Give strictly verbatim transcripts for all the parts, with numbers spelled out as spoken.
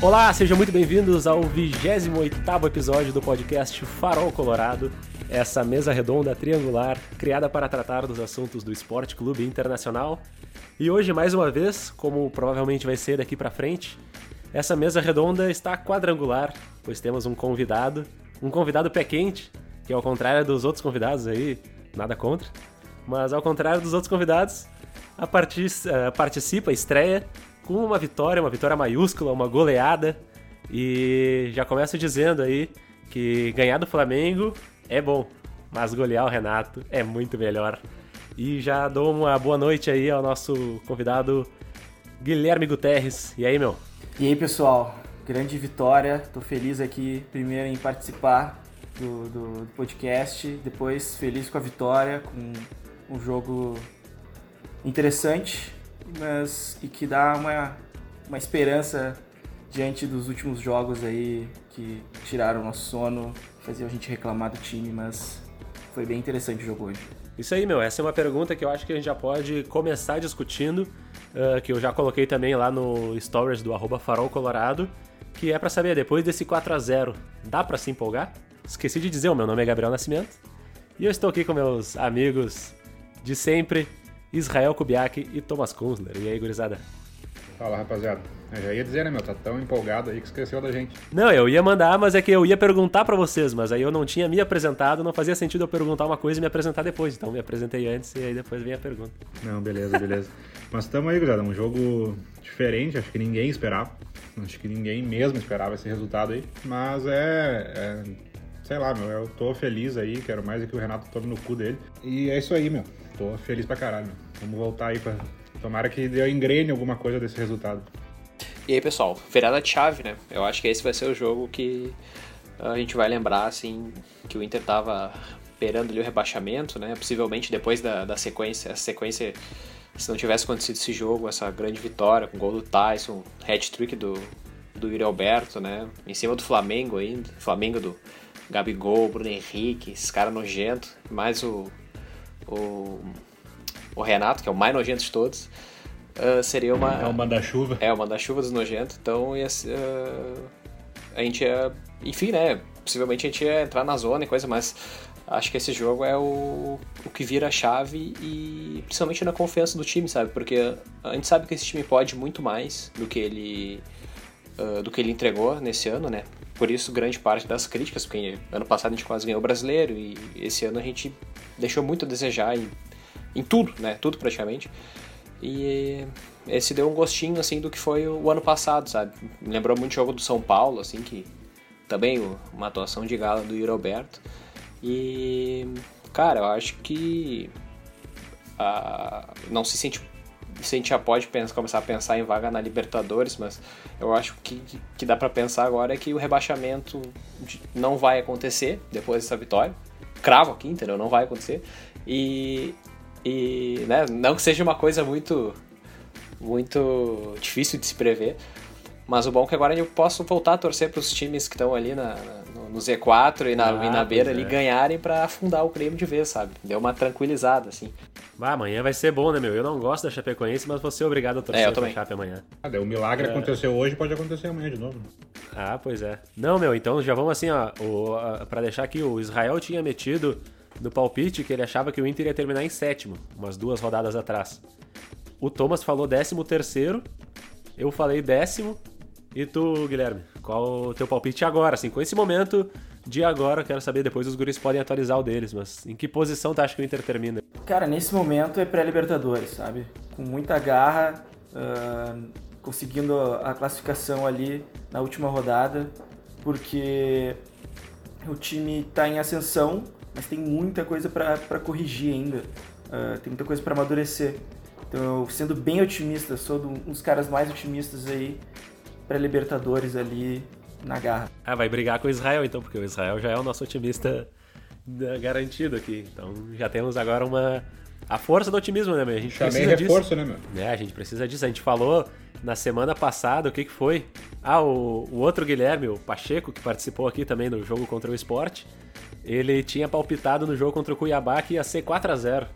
Olá, sejam muito bem-vindos ao vigésimo oitavo episódio do podcast Farol Colorado, essa mesa redonda triangular criada para tratar dos assuntos do Esporte Clube Internacional. E hoje, mais uma vez, como provavelmente vai ser daqui para frente, essa mesa redonda está quadrangular, pois temos um convidado, um convidado pé quente, que ao contrário dos outros convidados aí, nada contra, mas ao contrário dos outros convidados, a partic- a participa, a estreia, com uma vitória, uma vitória maiúscula, uma goleada, e já começo dizendo aí que ganhar do Flamengo é bom, mas golear o Renato é muito melhor. E já dou uma boa noite aí ao nosso convidado Guilherme Guterres. E aí, meu? E aí, pessoal? Grande vitória, tô feliz aqui primeiro em participar do, do podcast, depois feliz com a vitória, com um jogo interessante, mas e que dá uma, uma esperança diante dos últimos jogos aí que tiraram o nosso sono, faziam a gente reclamar do time, mas foi bem interessante o jogo hoje. Isso aí, meu, essa é uma pergunta que eu acho que a gente já pode começar discutindo, uh, que eu já coloquei também lá no stories do arroba Farol Colorado, que é pra saber, depois desse quatro a zero, dá pra se empolgar? Esqueci de dizer, o meu nome é Gabriel Nascimento, e eu estou aqui com meus amigos de sempre, Israel Kubiak e Thomas Kunzler. E aí, gurizada? Fala, rapaziada. Eu já ia dizer, né, meu? Tá tão empolgado aí que esqueceu da gente. Não, eu ia mandar, mas é que eu ia perguntar pra vocês, mas aí eu não tinha me apresentado, não fazia sentido eu perguntar uma coisa e me apresentar depois. Então me apresentei antes e aí depois vem a pergunta. Não, beleza, beleza. Mas tamo aí, gurizada. Um jogo diferente, acho que ninguém esperava. Acho que ninguém mesmo esperava esse resultado aí. Mas é... é... sei lá, meu, eu tô feliz aí, quero mais é que o Renato tome no cu dele. E é isso aí, meu. Tô feliz pra caralho, meu. Vamos voltar aí pra... Tomara que eu engrene alguma coisa desse resultado. E aí, pessoal, virada de chave, né? Eu acho que esse vai ser o jogo que a gente vai lembrar, assim, que o Inter tava perando ali o rebaixamento, né? Possivelmente depois da, da sequência, a sequência, se não tivesse acontecido esse jogo, essa grande vitória, com o gol do Taison, hat-trick do, do Yuri Alberto, né? Em cima do Flamengo ainda, Flamengo do... Gabigol, Bruno Henrique, esses caras nojentos, mais o, o, o Renato, que é o mais nojento de todos, uh, seria uma... É o manda-chuva. É, o manda-chuva dos nojentos, então ia, uh, a gente ia... Enfim, né, possivelmente a gente ia entrar na zona e coisa, mas acho que esse jogo é o, o que vira a chave e principalmente na confiança do time, sabe? Porque a gente sabe que esse time pode muito mais do que ele, uh, do que ele entregou nesse ano, né? Por isso, grande parte das críticas, porque ano passado a gente quase ganhou o Brasileiro e esse ano a gente deixou muito a desejar em, em tudo, né? Tudo praticamente. E esse deu um gostinho, assim, do que foi o ano passado, sabe? Me lembrou muito o jogo do São Paulo, assim, que também uma atuação de gala do Yuri Alberto. E, cara, eu acho que a, não se sente... Se a gente já pode pensar, começar a pensar em vaga na Libertadores, mas eu acho que que dá pra pensar agora é que o rebaixamento de, não vai acontecer depois dessa vitória. Cravo aqui, entendeu? Não vai acontecer. E, e né, não que seja uma coisa muito, muito difícil de se prever, mas o bom é que agora eu posso voltar a torcer pros times que estão ali na, na, no Z quatro e na, ah, e na beira é. ali ganharem pra afundar o Grêmio de vez, sabe? Deu uma tranquilizada, assim. Ah, amanhã vai ser bom, né, meu? Eu não gosto da Chapecoense, mas vou ser obrigado a torcer é, pra Chape amanhã. Ah, o milagre é. aconteceu hoje, pode acontecer amanhã de novo. Ah, pois é. Não, meu, então já vamos assim, ó, o, a, pra deixar aqui, o Israel tinha metido no palpite que ele achava que o Inter ia terminar em sétimo, umas duas rodadas atrás. O Thomas falou décimo terceiro, eu falei décimo, e tu, Guilherme, qual o teu palpite agora, assim, com esse momento... De agora, eu quero saber, depois os guris podem atualizar o deles, mas em que posição tu acha que o Inter termina? Cara, nesse momento é pré-Libertadores, sabe? Com muita garra, uh, conseguindo a classificação ali na última rodada, porque o time tá em ascensão, mas tem muita coisa pra, pra corrigir ainda, uh, tem muita coisa pra amadurecer. Então, eu, sendo bem otimista, sou um dos caras mais otimistas aí, pré-Libertadores ali, na garra. Ah, vai brigar com o Israel então, porque o Israel já é o nosso otimista garantido aqui. Então já temos agora uma... A força do otimismo, né, meu? A gente Chamei precisa reforço, disso. né, meu? É, a gente precisa disso. A gente falou na semana passada o que que foi. Ah, o, o outro Guilherme, o Pacheco, que participou aqui também do jogo contra o Sport, ele tinha palpitado no jogo contra o Cuiabá que ia ser quatro a zero.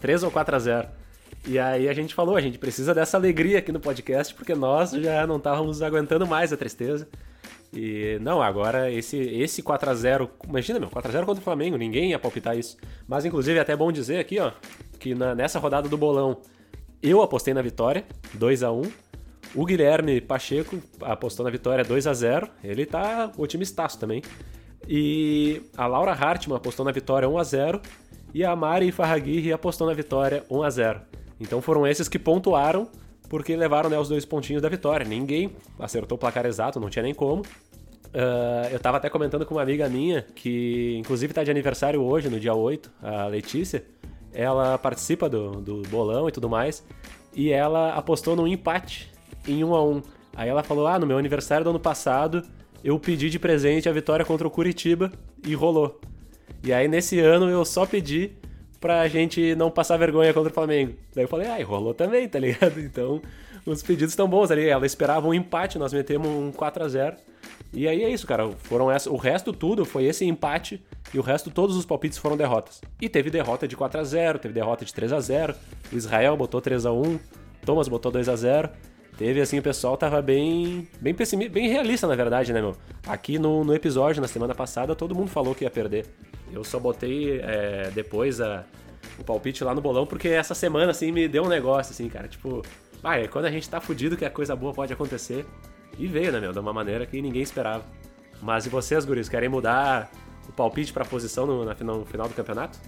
três ou quatro a zero. E aí a gente falou, a gente precisa dessa alegria aqui no podcast, porque nós já não estávamos aguentando mais a tristeza. E não, agora esse, esse quatro a zero, imagina, meu, quatro a zero contra o Flamengo, ninguém ia palpitar isso. Mas inclusive é até bom dizer aqui, ó, que na, nessa rodada do bolão eu apostei na vitória, dois a um. O Guilherme Pacheco apostou na vitória dois a zero, ele tá otimistaço também. E a Laura Hartmann apostou na vitória um a zero e a Mari Farraguirre apostou na vitória um a zero. Então foram esses que pontuaram, porque levaram, né, os dois pontinhos da vitória. Ninguém acertou o placar exato, não tinha nem como. Uh, eu tava até comentando com uma amiga minha, que inclusive tá de aniversário hoje, no dia oito, a Letícia. Ela participa do, do bolão e tudo mais, e ela apostou num empate em um a um. Aí ela falou, ah, no meu aniversário do ano passado, eu pedi de presente a vitória contra o Curitiba e rolou. E aí nesse ano eu só pedi pra gente não passar vergonha contra o Flamengo. Daí eu falei, ah, rolou também, tá ligado? Então, os pedidos estão bons ali. Ela esperava um empate, nós metemos um quatro a zero. E aí é isso, cara. Foram essa... O resto tudo foi esse empate e o resto, todos os palpites foram derrotas. E teve derrota de quatro a zero, teve derrota de três a zero, o Israel botou três a um, Thomas botou dois a zero. Teve, assim, o pessoal tava bem bem pessimista, bem realista, na verdade, né, meu? Aqui no, no episódio, na semana passada, todo mundo falou que ia perder. Eu só botei é, depois a, o palpite lá no bolão, porque essa semana, assim, me deu um negócio, assim, cara. Tipo, ah, é quando a gente tá fudido que a coisa boa pode acontecer. E veio, né, meu? De uma maneira que ninguém esperava. Mas e vocês, guris? Querem mudar o palpite pra posição no, na, no final do campeonato?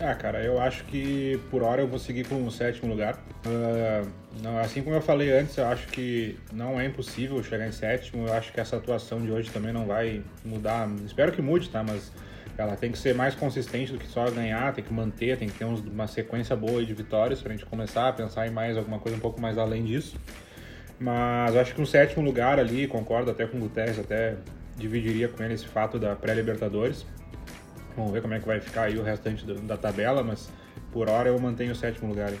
Ah, cara, eu acho que por hora eu vou seguir com o sétimo lugar. Uh, não, assim como eu falei antes, eu acho que não é impossível chegar em sétimo. Eu acho que essa atuação de hoje também não vai mudar. Espero que mude, tá? Mas ela tem que ser mais consistente do que só ganhar, tem que manter, tem que ter uns, uma sequência boa de vitórias pra gente começar a pensar em mais alguma coisa um pouco mais além disso. Mas eu acho que um sétimo lugar ali, concordo até com o Guterres, até dividiria com ele esse fato da pré-Libertadores. Vamos ver como é que vai ficar aí o restante do, da tabela, mas por hora eu mantenho o sétimo lugar. Aí.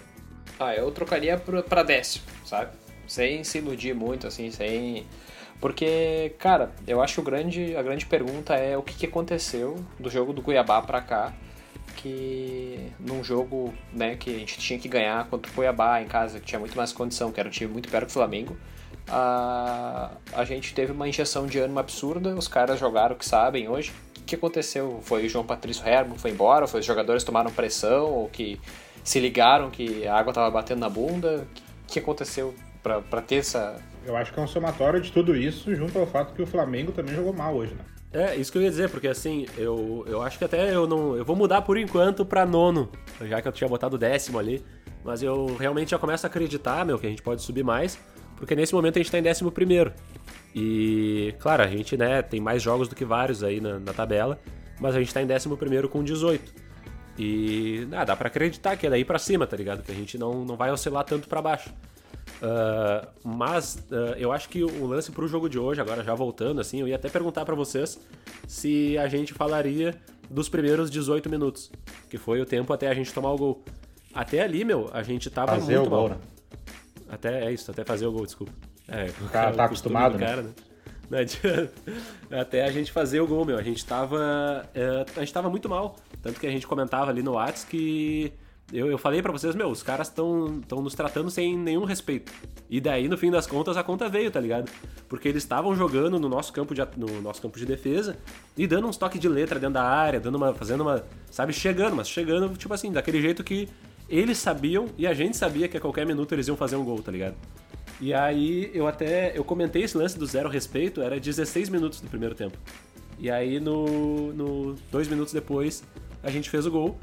Ah, eu trocaria para décimo, sabe? Sem se iludir muito, assim, sem... Porque, cara, eu acho que o grande, a grande pergunta é o que, que aconteceu do jogo do Cuiabá para cá, que num jogo, né, que a gente tinha que ganhar contra o Cuiabá em casa, que tinha muito mais condição, que era um time muito pior que o Flamengo, a, a gente teve uma injeção de ânimo absurda, os caras jogaram o que sabem hoje. O que aconteceu? Foi o João Patrício Hermo foi embora? Foi os jogadores que tomaram pressão? Ou que se ligaram que a água estava batendo na bunda? O que aconteceu para ter essa... Eu acho que é um somatório de tudo isso, junto ao fato que o Flamengo também jogou mal hoje, né? É, isso que eu ia dizer, porque assim, eu, eu acho que até eu não... Eu vou mudar por enquanto para nono, já que eu tinha botado décimo ali, mas eu realmente já começo a acreditar, meu, que a gente pode subir mais, porque nesse momento a gente está em décimo primeiro. E, claro, a gente, né, tem mais jogos do que vários aí na, na tabela, mas a gente tá em décimo primeiro com dezoito. E ah, dá pra acreditar que é daí pra cima, tá ligado? Que a gente não, não vai oscilar tanto pra baixo. Uh, mas uh, eu acho que o lance pro jogo de hoje, agora já voltando, assim, eu ia até perguntar pra vocês se a gente falaria dos primeiros dezoito minutos, que foi o tempo até a gente tomar o gol. Até ali, meu, a gente tava fazer muito o gol, mal. Né? Até, é isso, até fazer o gol, desculpa. É, o cara tá acostumado, cara, né? Não adianta. Até a gente fazer o gol, meu. A gente tava. A gente tava muito mal. Tanto que a gente comentava ali no Whats que. Eu, eu falei pra vocês, meu, os caras estão nos tratando sem nenhum respeito. E daí, no fim das contas, a conta veio, tá ligado? Porque eles estavam jogando no nosso, campo de, no nosso campo de defesa e dando uns toques de letra dentro da área, dando uma, fazendo uma. Sabe, chegando, mas chegando, tipo assim, daquele jeito que eles sabiam e a gente sabia que a qualquer minuto eles iam fazer um gol, tá ligado? E aí eu até, eu comentei esse lance do zero respeito, era dezesseis minutos do primeiro tempo. E aí no, no dois minutos depois a gente fez o gol.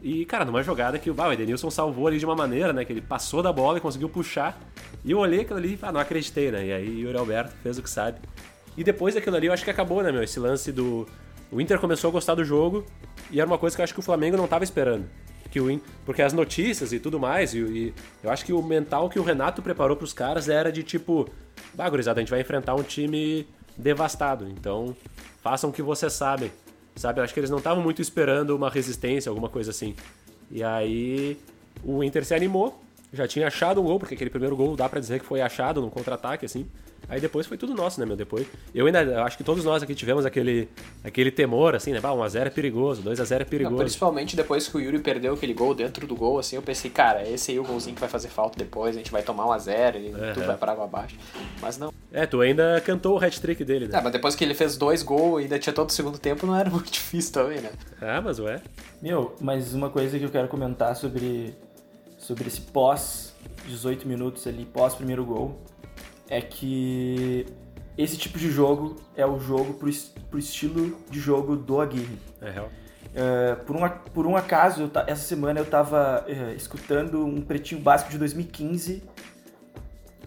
E cara, numa jogada que uau, o Edenilson salvou ali de uma maneira, né, que ele passou da bola e conseguiu puxar. E eu olhei aquilo ali e ah, não acreditei, né, e aí Yuri Alberto fez o que sabe. E depois daquilo ali eu acho que acabou, né, meu, esse lance do... O Inter começou a gostar do jogo e era uma coisa que eu acho que o Flamengo não tava esperando. Porque as notícias e tudo mais, e, e eu acho que o mental que o Renato preparou pros caras era de tipo, bah, gurizada, a gente vai enfrentar um time devastado, então façam o que vocês sabem, sabe? Eu acho que eles não estavam muito esperando uma resistência, alguma coisa assim. E aí o Inter se animou, já tinha achado um gol, porque aquele primeiro gol dá pra dizer que foi achado num contra-ataque, assim, Aí depois foi tudo nosso, né, meu? Depois. Eu ainda acho que todos nós aqui tivemos aquele, aquele temor, assim, né? Ah, um a zero é perigoso, dois a zero é perigoso. Não, principalmente depois que o Yuri perdeu aquele gol dentro do gol, assim, eu pensei, cara, esse aí é o golzinho que vai fazer falta depois, a gente vai tomar um a zero e uhum. tudo vai pra água abaixo. Mas não. É, tu ainda cantou o hat-trick dele, né? É, mas depois que ele fez dois gols e ainda tinha todo o segundo tempo, não era muito difícil também, né? Ah, mas ué. Meu, mas uma coisa que eu quero comentar sobre, sobre esse pós dezoito minutos ali, pós primeiro gol, é que esse tipo de jogo é o jogo pro, pro estilo de jogo do Aguirre. É real. É, por, um, por um acaso, eu, essa semana eu tava é, escutando um Pretinho Básico de dois mil e quinze,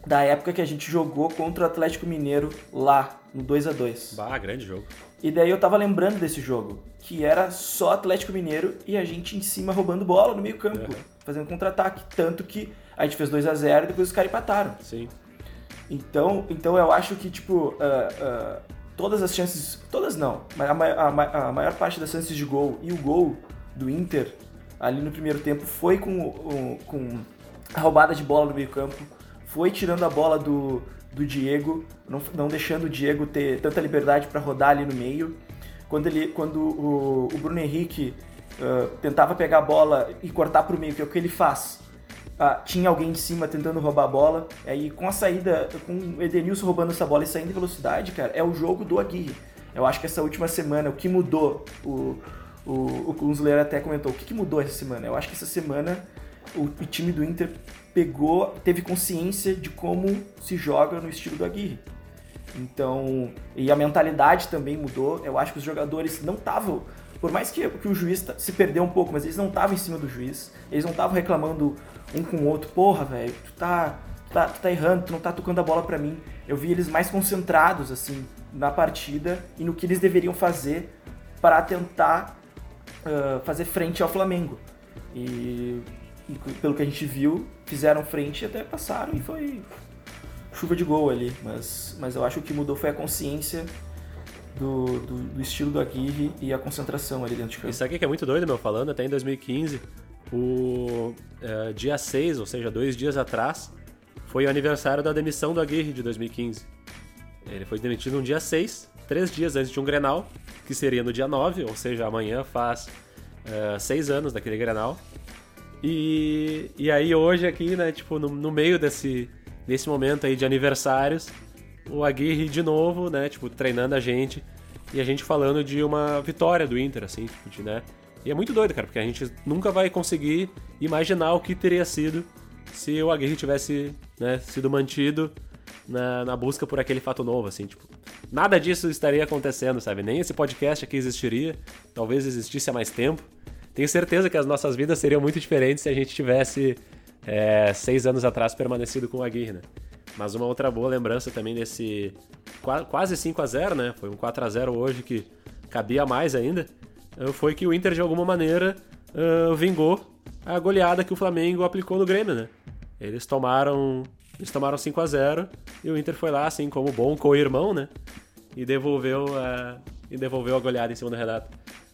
da época que a gente jogou contra o Atlético Mineiro lá, no dois a dois. Bah, grande jogo. E daí eu tava lembrando desse jogo, que era só Atlético Mineiro e a gente em cima roubando bola no meio campo, é. fazendo contra-ataque, tanto que a gente fez dois a zero e depois os caras empataram. Sim. Então, então eu acho que, tipo, uh, uh, todas as chances... Todas não, mas a, a, a maior parte das chances de gol e o gol do Inter ali no primeiro tempo foi com, um, com a roubada de bola no meio campo, foi tirando a bola do, do Diego, não, não deixando o Diego ter tanta liberdade para rodar ali no meio. Quando, ele, quando o, o Bruno Henrique uh, tentava pegar a bola e cortar para o meio, que é o que ele faz... Ah, tinha alguém em cima tentando roubar a bola, aí com a saída, com o Edenilson roubando essa bola e saindo em velocidade, cara, é o jogo do Aguirre. Eu acho que essa última semana, o que mudou, o, o, o Kunzler até comentou, o que, que mudou essa semana? Eu acho que essa semana o, o time do Inter pegou, teve consciência de como se joga no estilo do Aguirre. Então, e a mentalidade também mudou, eu acho que os jogadores não estavam... Por mais que, que o juiz se perdeu um pouco, mas eles não estavam em cima do juiz, eles não estavam reclamando um com o outro, porra, velho, tu tá, tá, tu tá errando, tu não tá tocando a bola pra mim. Eu vi eles mais concentrados, assim, na partida e no que eles deveriam fazer para tentar uh, fazer frente ao Flamengo. E, e pelo que a gente viu, fizeram frente e até passaram e foi chuva de gol ali. Mas, mas eu acho que o que mudou foi a consciência Do, do, do estilo do Aguirre e a concentração ali dentro de campo. Isso aqui que é muito doido, meu, falando, até em dois mil e quinze, o é, dia seis, ou seja, dois dias atrás, foi o aniversário da demissão do Aguirre de dois mil e quinze. Ele foi demitido no dia seis, três dias antes de um Grenal, que seria no dia nove, ou seja, amanhã faz é, seis anos daquele Grenal. E, e aí hoje aqui, né, tipo, no, no meio desse, desse momento aí de aniversários, o Aguirre de novo, né, tipo, treinando a gente e a gente falando de uma vitória do Inter, assim, tipo, de, né, e é muito doido, cara, porque a gente nunca vai conseguir imaginar o que teria sido se o Aguirre tivesse, né, sido mantido na, na busca por aquele fato novo, assim, tipo, nada disso estaria acontecendo, sabe, nem esse podcast aqui existiria, talvez existisse há mais tempo, tenho certeza que as nossas vidas seriam muito diferentes se a gente tivesse é, seis anos atrás permanecido com o Aguirre, né. Mas uma outra boa lembrança também desse quase cinco a zero, né? Foi um quatro a zero hoje que cabia mais ainda. Foi que o Inter, de alguma maneira, uh, vingou a goleada que o Flamengo aplicou no Grêmio, né? Eles tomaram, eles tomaram cinco a zero e o Inter foi lá, assim, como bom co-irmão, né? E devolveu a, e devolveu a goleada em cima do Renato.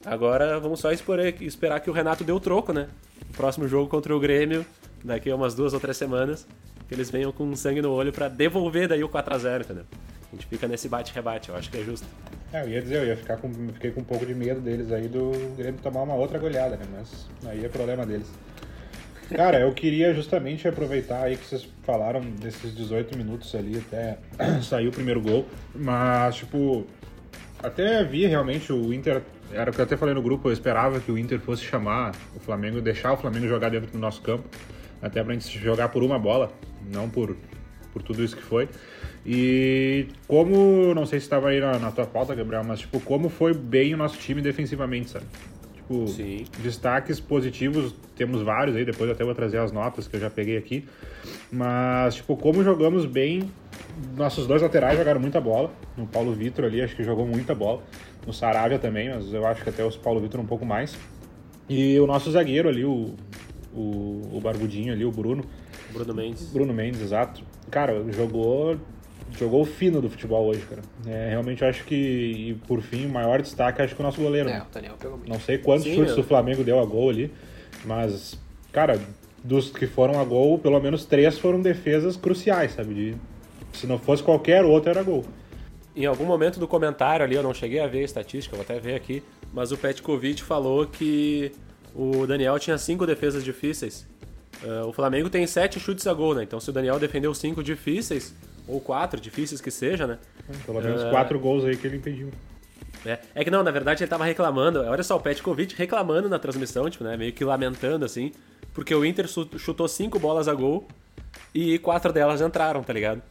Agora vamos só esperar que o Renato dê o troco, né? O próximo jogo contra o Grêmio, daqui a umas duas ou três semanas, que eles venham com sangue no olho pra devolver daí o quatro a zero, entendeu? A gente fica nesse bate-rebate, eu acho que é justo. É, eu ia dizer, eu ia ficar com, fiquei com um pouco de medo deles aí do Grêmio tomar uma outra goleada, né? Mas aí é problema deles. Cara, eu queria justamente aproveitar aí que vocês falaram desses dezoito minutos ali até sair o primeiro gol, mas, tipo, até vi realmente o Inter, era o que eu até falei no grupo, eu esperava que o Inter fosse chamar o Flamengo, deixar o Flamengo jogar dentro do nosso campo, até pra gente jogar por uma bola, não por, por tudo isso que foi. E como, não sei se estava aí na, na tua pauta, Gabriel, mas tipo, como foi bem o nosso time defensivamente, sabe? Tipo, sim, destaques positivos, temos vários aí, depois eu até vou trazer as notas que eu já peguei aqui. Mas, tipo, como jogamos bem, nossos dois laterais jogaram muita bola. O Paulo Vitor ali, acho que jogou muita bola. O Saravia também, mas eu acho que até o Paulo Vitor um pouco mais. E o nosso zagueiro ali, o... O, o barbudinho ali, o Bruno. Bruno Mendes. Bruno Mendes, exato. Cara, jogou, jogou o fino do futebol hoje, cara. É, realmente eu acho que, e por fim, o maior destaque acho que o nosso goleiro. É, o Daniel pegou muito. Não sei quantos Sim, chutes meu. o Flamengo deu a gol ali, mas, cara, dos que foram a gol, pelo menos três foram defesas cruciais, sabe? De Se não fosse qualquer outro, era gol. Em algum momento do comentário ali, eu não cheguei a ver a estatística, vou até ver aqui, mas o Petkovic falou que o Daniel tinha cinco defesas difíceis. Uh, o Flamengo tem sete chutes a gol, né? Então se o Daniel defendeu cinco difíceis, ou quatro difíceis que seja, né? Pelo menos uh, quatro gols aí que ele impediu. É, é que não, na verdade ele tava reclamando, olha só, o Petkovic reclamando na transmissão, tipo, né? Meio que lamentando, assim, porque o Inter chutou cinco bolas a gol e quatro delas entraram, tá ligado?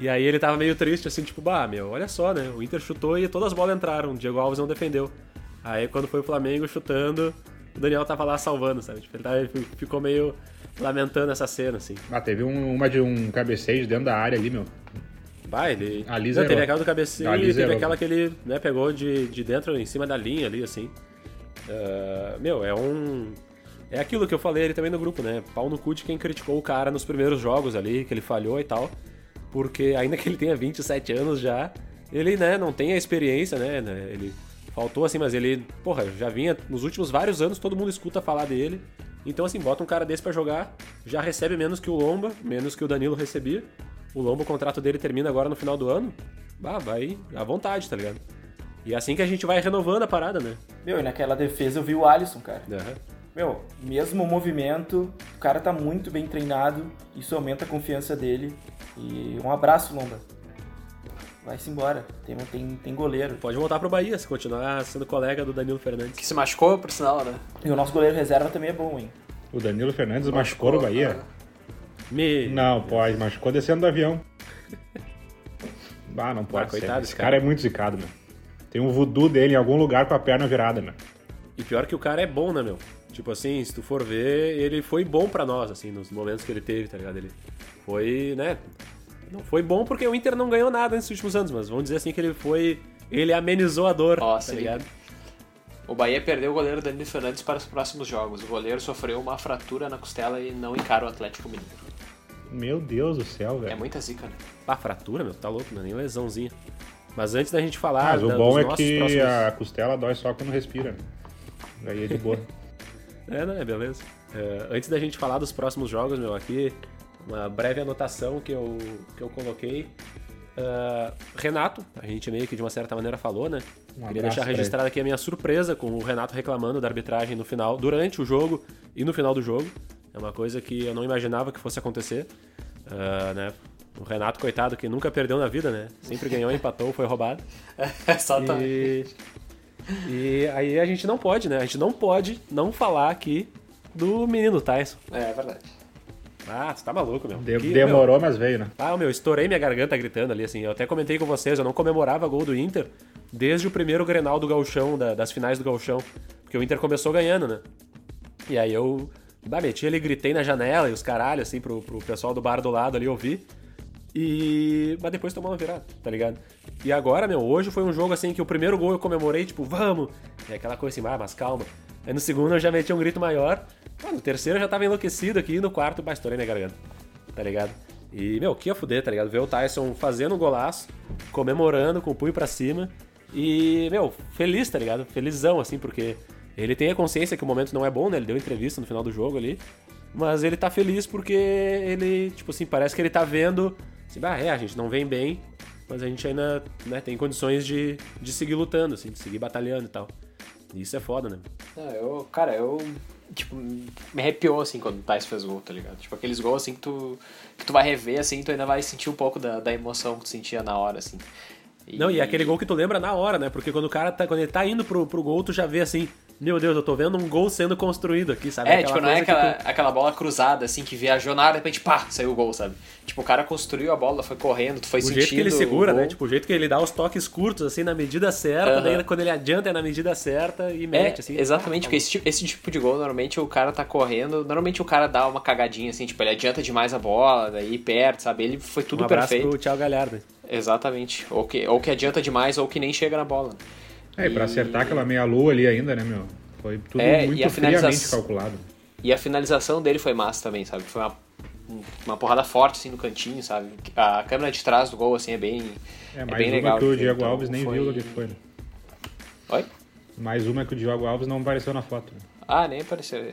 E aí ele tava meio triste, assim, tipo, bah, meu, olha só, né? O Inter chutou e todas as bolas entraram, o Diego Alves não defendeu. Aí quando foi o Flamengo chutando, o Daniel tava lá salvando, sabe? Tipo, ele, tava, ele ficou meio lamentando essa cena, assim. Ah, teve um, uma de um cabeceio dentro da área ali, meu. Vai, ele... Ali não, teve aquela do cabeceio e teve zerou, aquela que ele, né, pegou de, de dentro, em cima da linha ali, assim. Uh, meu, é um... É aquilo que eu falei ali também no grupo, né? Pau no cu de quem criticou o cara nos primeiros jogos ali, que ele falhou e tal. Porque ainda que ele tenha vinte e sete anos já, ele, né, não tem a experiência, né, né, ele faltou assim, mas ele, porra, já vinha, nos últimos vários anos todo mundo escuta falar dele, então assim, bota um cara desse pra jogar, já recebe menos que o Lomba, menos que o Danilo recebia, o Lomba, o contrato dele termina agora no final do ano, bah, vai à vontade, tá ligado? E é assim que a gente vai renovando a parada, né? Meu, e naquela defesa eu vi o Alisson, cara. Uhum. Meu, mesmo movimento, o cara tá muito bem treinado, isso aumenta a confiança dele. E um abraço, Lomba. Vai-se embora, tem, tem, tem goleiro. Pode voltar pro Bahia se continuar sendo colega do Danilo Fernandes. Que se machucou, por sinal, né? E o nosso goleiro reserva também é bom, hein? O Danilo Fernandes machucou, machucou no Bahia? Cara. Me... Não, pode, machucou descendo do avião. Ah, não pode ah, ser. Coitado, esse cara. cara é muito zicado, meu. Tem um voodoo dele em algum lugar com a perna virada, meu. E pior que o cara é bom, né, meu? Tipo assim, se tu for ver, ele foi bom pra nós, assim, nos momentos que ele teve, tá ligado? Ele foi, né? Não foi bom porque o Inter não ganhou nada nesses últimos anos, mas vamos dizer assim que ele foi... Ele amenizou a dor, nossa, tá ligado? Ele... O Bahia perdeu o goleiro Danilo Fernandes para os próximos jogos. O goleiro sofreu uma fratura na costela e não encara o Atlético Mineiro. Meu Deus do céu, velho. É muita zica, né? Ah, fratura, meu? Tá louco, não é nem lesãozinha. Mas antes da gente falar... Mas o da, bom é que próximos... a costela dói só quando respira. Aí é de boa. É, não é, beleza. É, antes da gente falar dos próximos jogos, meu, aqui, uma breve anotação que eu, que eu coloquei. Uh, Renato, a gente meio que de uma certa maneira falou, né? Um Queria deixar registrada aqui a minha surpresa com o Renato reclamando da arbitragem no final, durante o jogo e no final do jogo. É uma coisa que eu não imaginava que fosse acontecer. Uh, né? O Renato, coitado, que nunca perdeu na vida, né? Sempre ganhou, empatou, foi roubado. É, exatamente. E... E aí a gente não pode, né? A gente não pode não falar aqui do menino Taison. É, é verdade. Ah, você tá maluco, meu. De- que, demorou, meu... mas veio, né? Ah, meu, estourei minha garganta gritando ali, assim. Eu até comentei com vocês, eu não comemorava gol do Inter desde o primeiro Grenal do Gauchão, da, das finais do Gauchão. Porque o Inter começou ganhando, né? E aí eu bah, meti ali, gritei na janela e os caralho, assim, pro, pro pessoal do bar do lado ali ouvir. E... Mas depois tomou uma virada, tá ligado? E agora, meu, hoje foi um jogo assim que o primeiro gol eu comemorei, tipo, vamos! É aquela coisa assim, ah, mas calma. Aí no segundo eu já meti um grito maior. Ah, no terceiro eu já tava enlouquecido aqui. E no quarto, bastou, minha garganta, tá ligado? E, meu, que ia fuder, tá ligado? Ver o Taison fazendo um golaço, comemorando com o punho pra cima. E, meu, feliz, tá ligado? Felizão, assim, porque ele tem a consciência que o momento não é bom, né? Ele deu entrevista no final do jogo ali. Mas ele tá feliz porque ele, tipo assim, parece que ele tá vendo... Assim, bah, é, a gente não vem bem, mas a gente ainda, né, tem condições de, de seguir lutando, assim, de seguir batalhando e tal. E isso é foda, né? Não, eu, cara, eu, tipo, me arrepiou, assim, quando o Taison fez gol, tá ligado? Tipo, aqueles gols, assim, que tu, que tu vai rever, assim, tu ainda vai sentir um pouco da, da emoção que tu sentia na hora, assim. E... Não, e é aquele gol que tu lembra na hora, né? Porque quando o cara tá, quando ele tá indo pro, pro gol, tu já vê, assim... Meu Deus, eu tô vendo um gol sendo construído aqui, sabe? É, aquela tipo, não é aquela, tu... aquela bola cruzada, assim, que viajou na área, de repente, pá, saiu o gol, sabe? Tipo, o cara construiu a bola, foi correndo, tu foi o sentindo... O jeito que ele segura, né? Tipo, o jeito que ele dá os toques curtos, assim, na medida certa, uhum. Daí quando ele adianta é na medida certa e mete, é, assim... Exatamente, tá, porque esse tipo, esse tipo de gol, normalmente, o cara tá correndo, normalmente o cara dá uma cagadinha, assim, tipo, ele adianta demais a bola, daí perde, sabe? Ele foi tudo perfeito. Um abraço perfeito. Pro Thiago Galhardo. Exatamente, ou que, ou que adianta demais ou que nem chega na bola. É, e pra acertar aquela meia-lua ali ainda, né, meu? Foi tudo é, muito finaliza... friamente calculado. E a finalização dele foi massa também, sabe? Foi uma, uma porrada forte, assim, no cantinho, sabe? A câmera de trás do gol, assim, é bem é, é mais bem uma legal. Que o Diego então, Alves nem foi... viu o que foi, né? Oi? Mais uma que o Diego Alves não apareceu na foto. Né? Ah, nem apareceu.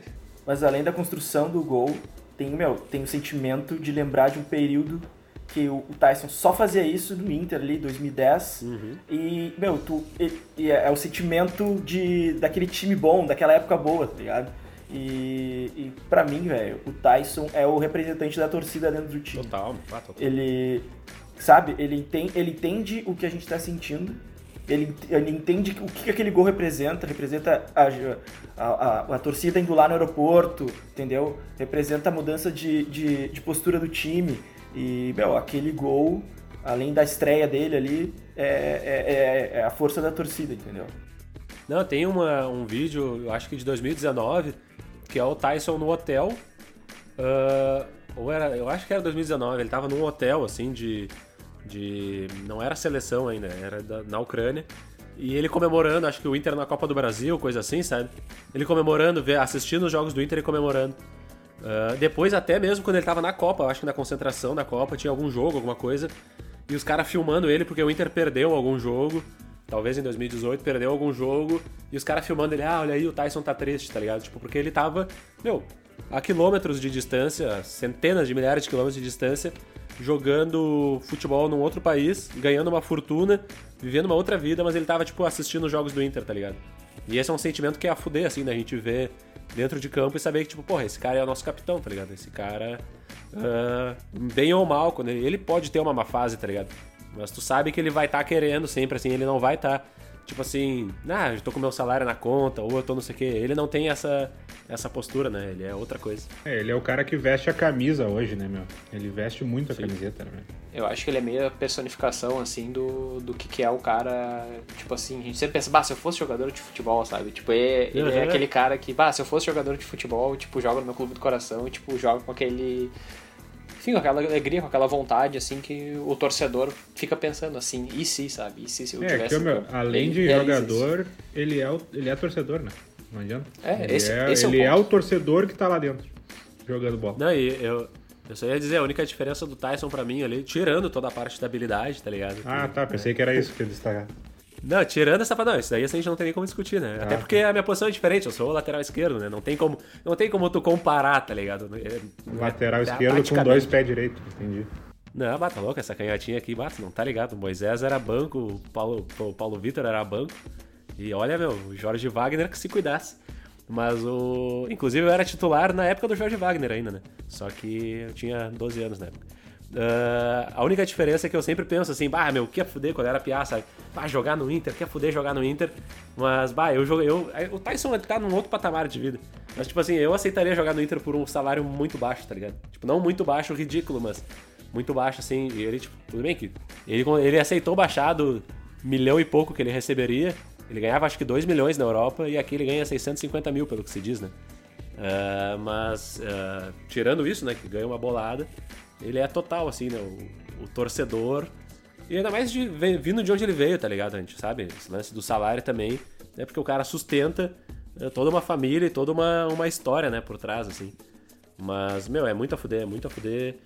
Mas além da construção do gol, tem, meu, tem o sentimento de lembrar de um período que o Taison só fazia isso no Inter ali, dois mil e dez, uhum. e, meu, tu, ele, é, é o sentimento de, daquele time bom, daquela época boa, tá ligado? E, e pra mim, velho, o Taison é o representante da torcida dentro do time. Total, ah, total. Ele, sabe, ele, tem, ele entende o que a gente tá sentindo, ele, ele entende o que aquele gol representa, representa a, a, a, a torcida indo lá no aeroporto, entendeu? Representa a mudança de, de, de postura do time. E, meu, aquele gol, além da estreia dele ali, é, é, é a força da torcida, entendeu? Não, tem uma, um vídeo, eu acho que de dois mil e dezenove, que é o Taison no hotel, uh, ou era, eu acho que era dois mil e dezenove, ele tava num hotel, assim, de, de não era seleção ainda, era da, na Ucrânia, e ele comemorando, acho que o Inter na Copa do Brasil, coisa assim, sabe? Ele comemorando, assistindo os jogos do Inter e comemorando. Uh, depois até mesmo quando ele tava na Copa, acho que na concentração da Copa, tinha algum jogo, alguma coisa, e os caras filmando ele porque o Inter perdeu algum jogo, talvez em dois mil e dezoito, perdeu algum jogo, e os caras filmando ele, ah, olha aí, o Taison tá triste, tá ligado? Tipo, porque ele tava, meu, a quilômetros de distância, centenas de milhares de quilômetros de distância, jogando futebol num outro país, ganhando uma fortuna, vivendo uma outra vida, mas ele tava, tipo, assistindo os jogos do Inter, tá ligado? E esse é um sentimento que é a fuder, assim, da gente ver dentro de campo e saber que, tipo, porra, esse cara é o nosso capitão, tá ligado? Esse cara, uh, bem ou mal, quando ele, ele pode ter uma má fase, tá ligado? Mas tu sabe que ele vai estar tá querendo sempre, assim, ele não vai estar, tá, tipo assim, ah, eu tô com meu salário na conta, ou eu tô não sei o quê. Ele não tem essa, essa postura, né? Ele é outra coisa. É, ele é o cara que veste a camisa hoje, né, meu? Ele veste muito a Sim. camiseta, né? Eu acho que ele é meio a personificação, assim, do, do que, que é o cara, tipo assim, a gente sempre pensa, bah, se eu fosse jogador de futebol, sabe? Tipo, ele, ele é aquele cara que, bah, se eu fosse jogador de futebol, tipo, joga no meu clube do coração, tipo, joga com aquele... Enfim, com aquela alegria, com aquela vontade, assim, que o torcedor fica pensando, assim, e se, sabe? E se, se eu é, tivesse... Que, meu, além de jogador, ele é, o, ele é torcedor, né? Não adianta. É, ele esse é, esse ele é, o, é o torcedor que tá lá dentro, jogando bola. Não, e eu, eu só ia dizer, a única diferença do Taison pra mim ali, tirando toda a parte da habilidade, tá ligado? Ah, tá, pensei é. que era isso que eu destacava. Não, tirando essa... Não, isso daí a gente não tem nem como discutir, né? Ah, Até porque a minha posição é diferente, eu sou o lateral esquerdo, né? Não tem como, não tem como tu comparar, tá ligado? É, lateral é, esquerdo com dois pés direito, entendi. Não, bata louco, essa canhotinha aqui, bata, não tá ligado. O Moisés era banco, o Paulo, o Paulo Vitor era banco. E olha, meu, o Jorge Wagner que se cuidasse. Mas o... Inclusive eu era titular na época do Jorge Wagner ainda, né? Só que eu tinha doze anos na época. Uh, a única diferença é que eu sempre penso assim, bah, meu, que é fuder quando era piá, sabe? Bah, jogar no Inter, que é fuder jogar no Inter. Mas, bah, eu joguei. Eu, o Taison vai ficar num outro patamar de vida. Mas, tipo assim, eu aceitaria jogar no Inter por um salário muito baixo, tá ligado? Tipo, não muito baixo, ridículo, mas muito baixo, assim. E ele, tipo, tudo bem que ele, ele aceitou baixar do milhão e pouco que ele receberia. Ele ganhava acho que dois milhões na Europa e aqui ele ganha seiscentos e cinquenta mil, pelo que se diz, né? Uh, mas, uh, tirando isso, né, que ganha uma bolada. Ele é total, assim, né? O, o torcedor. E ainda mais de, vindo de onde ele veio, tá ligado? A gente sabe esse lance do salário também. É, né? Porque o cara sustenta toda uma família e toda uma, uma história, né? Por trás, assim. Mas, meu, é muito a fuder, é muito a fuder.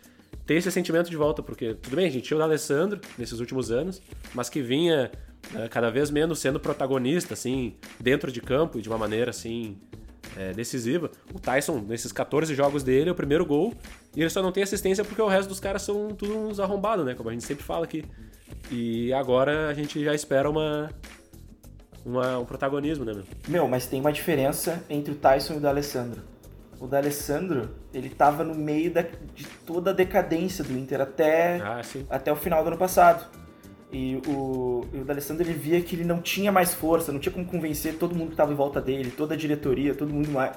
Ter esse sentimento de volta, porque, tudo bem, a gente tinha o D'Alessandro nesses últimos anos, mas que vinha né, cada vez menos sendo protagonista, assim, dentro de campo e de uma maneira, assim... É, decisiva. O Taison, nesses catorze jogos dele, é o primeiro gol, e ele só não tem assistência porque o resto dos caras são tudo uns arrombados, né? Como a gente sempre fala aqui. E agora a gente já espera uma, uma, um protagonismo, né, meu? Meu, mas tem uma diferença entre o Taison e o D'Alessandro. O D'Alessandro, ele tava no meio da, de toda a decadência do Inter até, ah, até o final do ano passado. E o, e o D'Alessandro, ele via que ele não tinha mais força, não tinha como convencer todo mundo que estava em volta dele, toda a diretoria, todo mundo mais,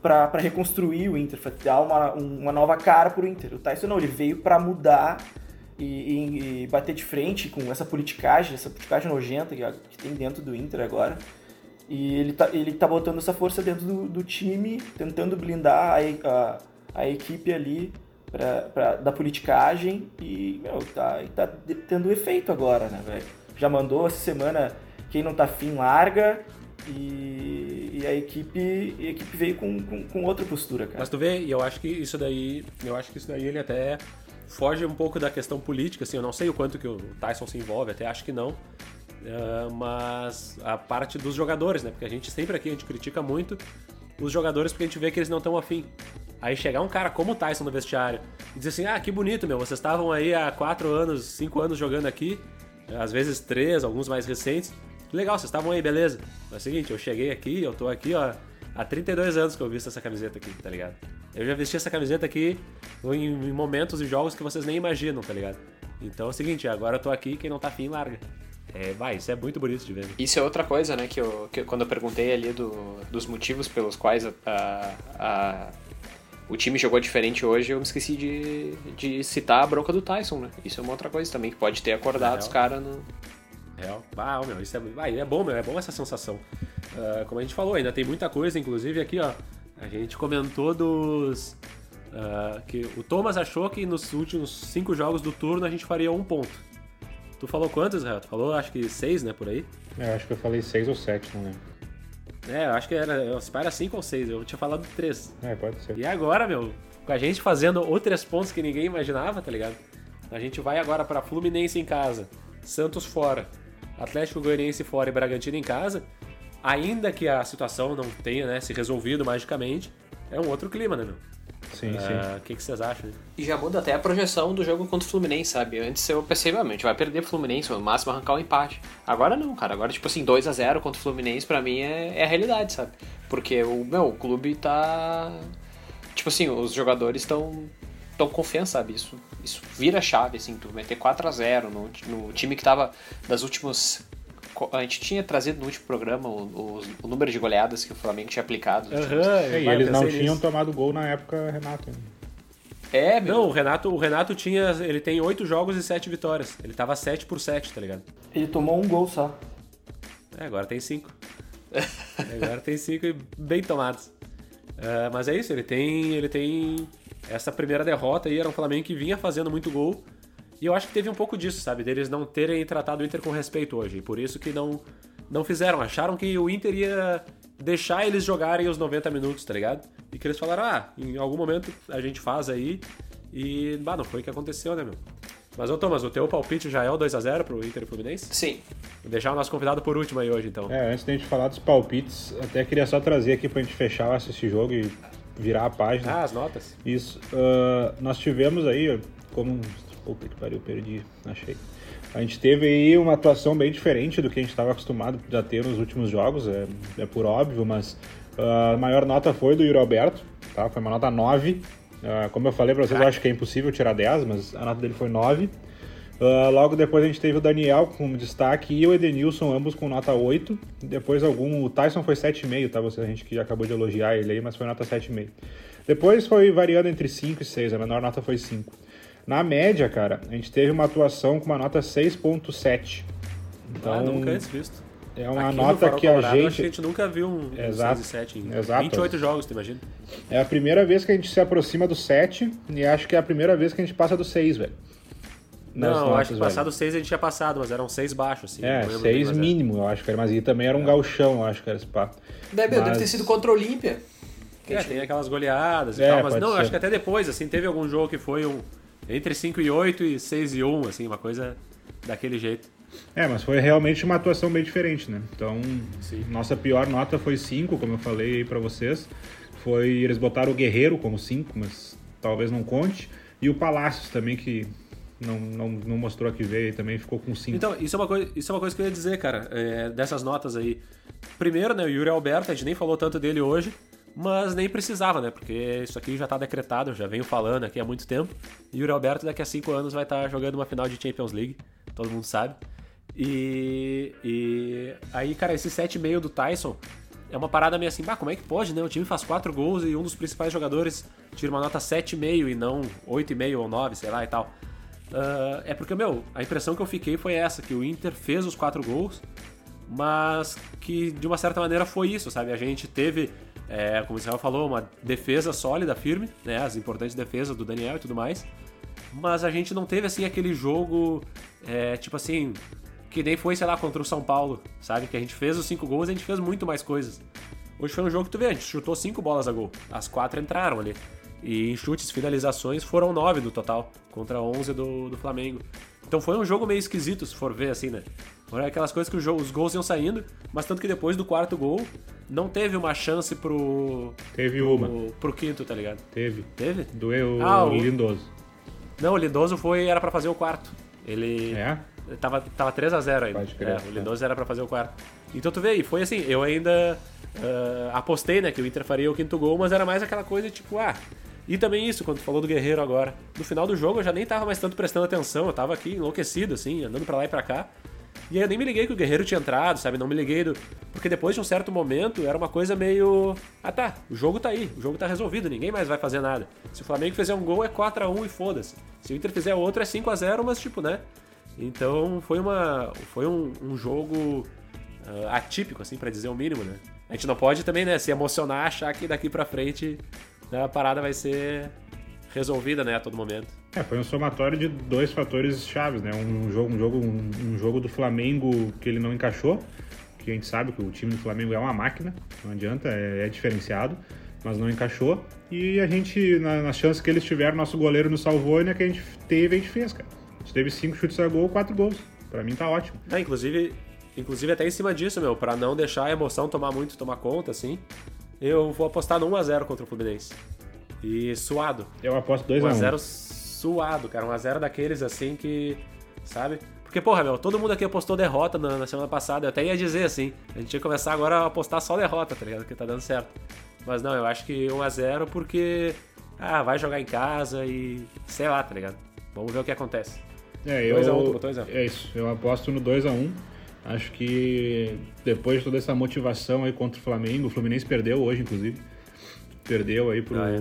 para reconstruir o Inter, para dar uma, uma nova cara pro Inter. O Taison não, ele veio para mudar e, e, e bater de frente com essa politicagem, essa politicagem nojenta que, que tem dentro do Inter agora. E ele tá, ele tá botando essa força dentro do, do time, tentando blindar a, a, a equipe ali. Pra, pra, da politicagem e, meu, tá, tá tendo efeito agora, né, velho? Já mandou essa semana quem não tá afim larga e, e a equipe a equipe veio com, com, com outra postura, cara. Mas tu vê, e eu acho que isso daí, eu acho que isso daí ele até foge um pouco da questão política, assim, eu não sei o quanto que o Taison se envolve, até acho que não, uh, mas a parte dos jogadores, né, porque a gente sempre aqui, a gente critica muito os jogadores porque a gente vê que eles não estão afim. Aí chegar um cara como o Taison no vestiário e dizer assim, ah, que bonito, meu, vocês estavam aí há quatro anos, cinco anos jogando aqui, às vezes três, alguns mais recentes. Legal, vocês estavam aí, beleza. Mas é o seguinte, eu cheguei aqui, eu tô aqui, ó, há trinta e dois anos que eu visto essa camiseta aqui, tá ligado? Eu já vesti essa camiseta aqui em momentos e jogos que vocês nem imaginam, tá ligado? Então é o seguinte, agora eu tô aqui, quem não tá afim, larga. É, vai, isso é muito bonito de ver. Isso é outra coisa, né, que eu, que quando eu perguntei ali do, dos motivos pelos quais a, a, a, o time jogou diferente hoje, eu me esqueci de, de citar a bronca do Taison, né? Isso é uma outra coisa também, que pode ter acordado os caras no... Real. Ah, meu, isso é, ah, é bom, meu, é bom essa sensação. Uh, como a gente falou, ainda tem muita coisa, inclusive aqui, ó, a gente comentou dos... Uh, que o Thomas achou que nos últimos cinco jogos do turno a gente faria um ponto. Tu falou quantos, Israel? Tu falou, acho que seis, né, por aí? É, acho que eu falei seis ou sete, não lembro. É, eu acho que era, se para cinco ou seis, eu tinha falado três. É, pode ser. E agora, meu, com a gente fazendo outros pontos que ninguém imaginava, tá ligado? A gente vai agora pra Fluminense em casa, Santos fora, Atlético Goianiense fora e Bragantino em casa, ainda que a situação não tenha, né, se resolvido magicamente, é um outro clima, né, meu? Sim, uh, sim. O que, que vocês acham? E já muda até a projeção do jogo contra o Fluminense, sabe? Antes eu pensei, meu, a gente vai perder o Fluminense, no máximo arrancar um empate. Agora não, cara. Agora, tipo assim, dois a zero contra o Fluminense, pra mim, é, é a realidade, sabe? Porque o, meu, o clube tá... Tipo assim, os jogadores estão... Então confiança, sabe? Isso, isso vira chave, assim, tu meter quatro a zero no, no time que tava das últimas... A gente tinha trazido no último programa o, o, o número de goleadas que o Flamengo tinha aplicado. Uhum, tipo, é, e eles não tinham isso. Tomado gol na época, Renato. É, meu. Não, o Renato, o Renato tinha... Ele tem oito jogos e sete vitórias. Ele tava sete por sete, tá ligado? Ele tomou um gol só. É, agora tem cinco. Agora tem cinco e bem tomados. Uh, mas é isso, ele tem... Ele tem... Essa primeira derrota aí era um Flamengo que vinha fazendo muito gol. E eu acho que teve um pouco disso, sabe? Deles não terem tratado o Inter com respeito hoje. E por isso que não, não fizeram. Acharam que o Inter ia deixar eles jogarem os noventa minutos, tá ligado? E que eles falaram, ah, em algum momento a gente faz aí. E, bah, não foi o que aconteceu, né, meu? Mas, ô, Thomas, o teu palpite já é o dois a zero pro Inter e Fluminense? Sim. Vou deixar o nosso convidado por último aí hoje, então. É, antes da gente falar dos palpites, até queria só trazer aqui pra gente fechar esse jogo e... virar a página. Ah, as notas. Isso. Uh, nós tivemos aí, como... Puta que pariu, perdi. Achei. A gente teve aí uma atuação bem diferente do que a gente estava acostumado a ter nos últimos jogos, é, é por óbvio, mas uh, a maior nota foi do Yuri Alberto, tá? Foi uma nota nove. Uh, como eu falei pra vocês, eu acho que é impossível tirar dez, mas a nota dele foi nove. Uh, logo depois a gente teve o Daniel como destaque e o Edenilson, ambos com nota oito. Depois algum, o Taison foi sete vírgula cinco, tá? Você, a gente que já acabou de elogiar ele aí, mas foi nota sete vírgula cinco. Depois foi variando entre cinco e seis, a menor nota foi cinco. Na média, cara, a gente teve uma atuação com uma nota seis vírgula sete. Então, ah, nunca antes visto. É uma aqui nota que a gente... Acho que a gente nunca viu um seis e sete em exato. vinte e oito jogos, tu imagina? É a primeira vez que a gente se aproxima do sete e acho que é a primeira vez que a gente passa do seis, velho. Não, notas, eu acho que passado seis a gente tinha passado, mas eram seis baixos, assim. É, seis mínimo, eu acho que era, mas e também era um é. gauchão, eu acho que era esse pá. Deve, mas... deve ter sido contra o Olímpia. É, gente... tem aquelas goleadas e é, tal, mas não, ser. Acho que até depois, assim, teve algum jogo que foi um entre cinco e oito e seis e um, assim, uma coisa daquele jeito. É, mas foi realmente uma atuação bem diferente, né? Então, sim. Nossa pior nota foi cinco, como eu falei aí pra vocês. Foi, eles botaram o Guerreiro como cinco, mas talvez não conte. E o Palácios também, que... Não, não, não mostrou a que veio e também ficou com cinco. Então, isso é uma coisa, isso é uma coisa que eu ia dizer, cara, é, dessas notas aí. Primeiro, né, o Yuri Alberto, a gente nem falou tanto dele hoje, mas nem precisava, né, porque isso aqui já tá decretado, já venho falando aqui há muito tempo. Yuri Alberto daqui a cinco anos vai estar tá jogando uma final de Champions League, todo mundo sabe. E, e aí, cara, esse sete vírgula cinco do Taison é uma parada meio assim, bah, como é que pode, né, o time faz quatro gols e um dos principais jogadores tira uma nota sete vírgula cinco e não oito vírgula cinco ou nove, sei lá e tal. Uh, é porque, meu, a impressão que eu fiquei foi essa, que o Inter fez os quatro gols, mas que de uma certa maneira foi isso, sabe? A gente teve, é, como o Israel falou, uma defesa sólida, firme, né? As importantes defesas do Daniel e tudo mais, mas a gente não teve, assim, aquele jogo, é, tipo assim, que nem foi, sei lá, contra o São Paulo, sabe? Que a gente fez os cinco gols e a gente fez muito mais coisas. Hoje foi um jogo que tu vê, a gente chutou cinco bolas a gol, as quatro entraram ali. E em chutes, finalizações, foram nove no total, contra onze do, do Flamengo. Então foi um jogo meio esquisito, se for ver assim, né? Foram aquelas coisas que o jogo, os gols iam saindo, mas tanto que depois do quarto gol não teve uma chance pro... Teve uma. Pro, pro quinto, tá ligado? Teve. Teve? Doeu ah, o Lindoso. Não, o Lindoso foi, era pra fazer o quarto. Ele... É? Tava, tava três a zero ainda. Pode crer, é, o Lindoso é. era pra fazer o quarto. Então tu vê aí, foi assim, eu ainda uh, apostei, né, que o Inter faria o quinto gol, mas era mais aquela coisa tipo, ah... E também isso, quando tu falou do Guerreiro agora. No final do jogo eu já nem tava mais tanto prestando atenção, eu tava aqui enlouquecido, assim, andando pra lá e pra cá. E aí eu nem me liguei que o Guerreiro tinha entrado, sabe? Não me liguei do... Porque depois de um certo momento era uma coisa meio... Ah tá, o jogo tá aí, o jogo tá resolvido, ninguém mais vai fazer nada. Se o Flamengo fizer um gol é quatro a um e foda-se. Se o Inter fizer outro é cinco a zero, mas tipo, né? Então foi, uma... foi um, um jogo uh, atípico, assim, pra dizer o mínimo, né? A gente não pode também, né, se emocionar, achar que daqui pra frente a parada vai ser resolvida, né, a todo momento. É, foi um somatório de dois fatores chaves, né? Um jogo, um jogo, um, um jogo do Flamengo que ele não encaixou, que a gente sabe que o time do Flamengo é uma máquina, não adianta, é, é diferenciado, mas não encaixou. E a gente, na, nas chances que eles tiveram, nosso goleiro nos salvou, e na que a gente teve, a gente fez, cara. A gente teve cinco chutes a gol, quatro gols. Pra mim tá ótimo. É, inclusive, inclusive até em cima disso, meu, pra não deixar a emoção tomar muito, tomar conta, assim, eu vou apostar no um a zero contra o Fluminense. E suado. Eu aposto dois a um. um a zero suado, cara. um a zero daqueles assim que... Sabe? Porque, porra, meu, todo mundo aqui apostou derrota na, na semana passada. Eu até ia dizer, assim, a gente ia começar agora a apostar só derrota, tá ligado? Porque tá dando certo. Mas não, eu acho que um a zero porque... Ah, vai jogar em casa e... Sei lá, tá ligado? Vamos ver o que acontece. É, eu... dois a um, é isso. Eu aposto no dois a um. Acho que depois de toda essa motivação aí contra o Flamengo, o Fluminense perdeu hoje, inclusive. Perdeu aí pro... Ah, é.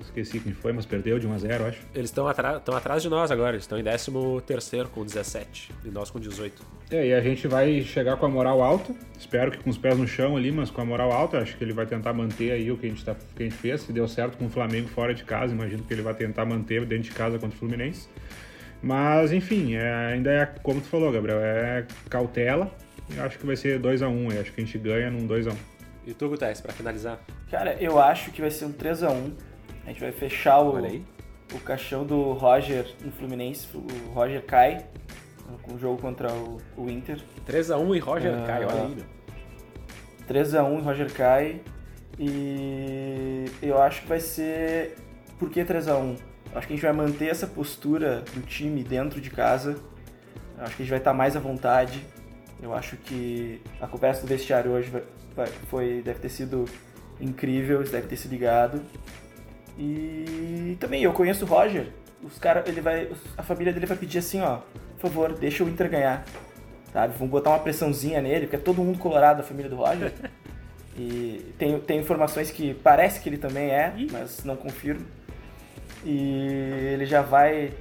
Esqueci quem foi, mas perdeu de um a zero, acho. Eles estão atrás, atrás de nós agora, eles estão em décimo terceiro com dezessete e nós com dezoito. É, e a gente vai chegar com a moral alta, espero que com os pés no chão ali, mas com a moral alta. Acho que ele vai tentar manter aí o que a gente, tá, que a gente fez. Se deu certo com o Flamengo fora de casa, imagino que ele vai tentar manter dentro de casa contra o Fluminense. Mas, enfim, é, ainda é, como tu falou, Gabriel, é cautela. Eu acho que vai ser dois a um, eu acho que a gente ganha num dois a um. E tu, Guterres, pra finalizar? Cara, eu acho que vai ser um três a um. A gente vai fechar o, o caixão do Roger no Fluminense. O Roger cai com o jogo contra o, o Inter. três a um e Roger uh, cai, olha aí. três a um e Roger cai. E eu acho que vai ser... Por que três a um? Acho que a gente vai manter essa postura do time dentro de casa. Acho que a gente vai estar mais à vontade. Eu acho que a conversa do vestiário hoje vai, foi, deve ter sido incrível, deve ter se ligado. E também, eu conheço o Roger. Os cara, ele vai, a família dele vai pedir assim, ó, por favor, deixa o Inter ganhar. Sabe? Vamos botar uma pressãozinha nele, porque é todo mundo colorado, a família do Roger. E tem, tem informações que parece que ele também é, mas não confirmo. E ele já vai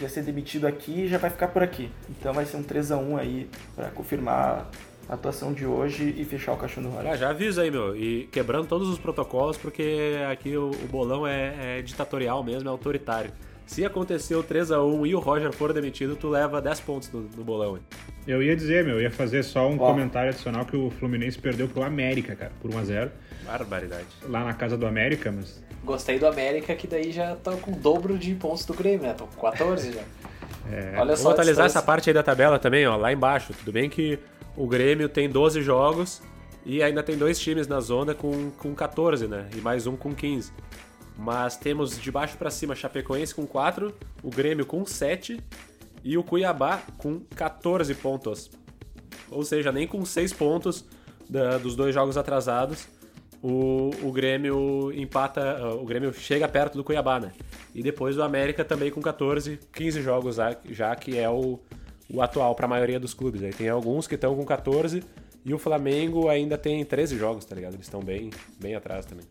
já ser demitido aqui e já vai ficar por aqui. Então vai ser um três a um aí pra confirmar a atuação de hoje e fechar o caixão do Roger. Ah, já avisa aí, meu. E quebrando todos os protocolos, porque aqui o, o bolão é, é ditatorial mesmo, é autoritário. Se acontecer o três a um e o Roger for demitido, tu leva dez pontos no, no bolão, hein? Eu ia dizer, meu, eu ia fazer só um Ó. comentário adicional que o Fluminense perdeu pro América, cara, por um a zero. Barbaridade. Lá na casa do América, mas... Gostei do América, que daí já tá com o dobro de pontos do Grêmio, né? Tô com quatorze já. É. Olha só. Vou atualizar essa parte aí da tabela também, ó, lá embaixo. Tudo bem que o Grêmio tem doze jogos e ainda tem dois times na zona com, com quatorze, né? E mais um com quinze. Mas temos de baixo pra cima Chapecoense com quatro, o Grêmio com sete e o Cuiabá com quatorze pontos. Ou seja, nem com seis pontos da, dos dois jogos atrasados. O, o Grêmio empata, o Grêmio chega perto do Cuiabá, né? E depois o América também com quatorze, quinze jogos já, que é o, o atual para a maioria dos clubes. Aí tem alguns que estão com quatorze e o Flamengo ainda tem treze jogos, tá ligado? Eles estão bem, bem atrás também.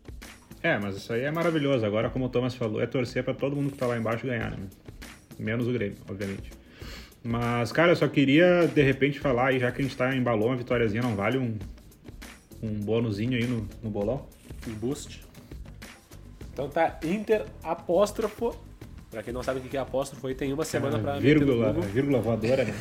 É, mas isso aí é maravilhoso. Agora, como o Thomas falou, é torcer para todo mundo que tá lá embaixo ganhar, né? Menos o Grêmio, obviamente. Mas, cara, eu só queria, de repente, falar aí, já que a gente tá em balão, a vitóriazinha não vale um... um bônusinho aí no, no bolão. Um boost. Então tá, Inter apóstrofo. Pra quem não sabe o que é apóstrofo, aí tem uma semana é, pra... Vírgula, vírgula voadora, né?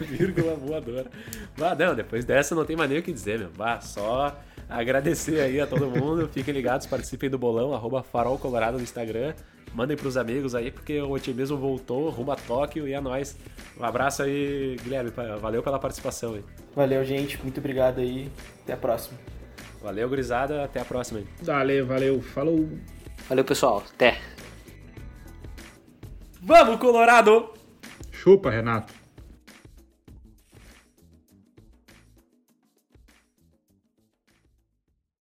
Vírgula voadora. Bah, não, depois dessa não tem mais nem o que dizer, meu. Bah, só agradecer aí a todo mundo. Fiquem ligados, participem do bolão, arroba Farol Colorado no Instagram mandem pros amigos aí, porque o otimismo voltou rumo a Tóquio e é nóis. Um abraço aí, Guilherme, valeu pela participação aí. Valeu, gente, muito obrigado aí, até a próxima. Valeu, gurizada, até a próxima aí. Valeu, valeu, falou. Valeu, pessoal, até. Vamos, Colorado! Chupa, Renato.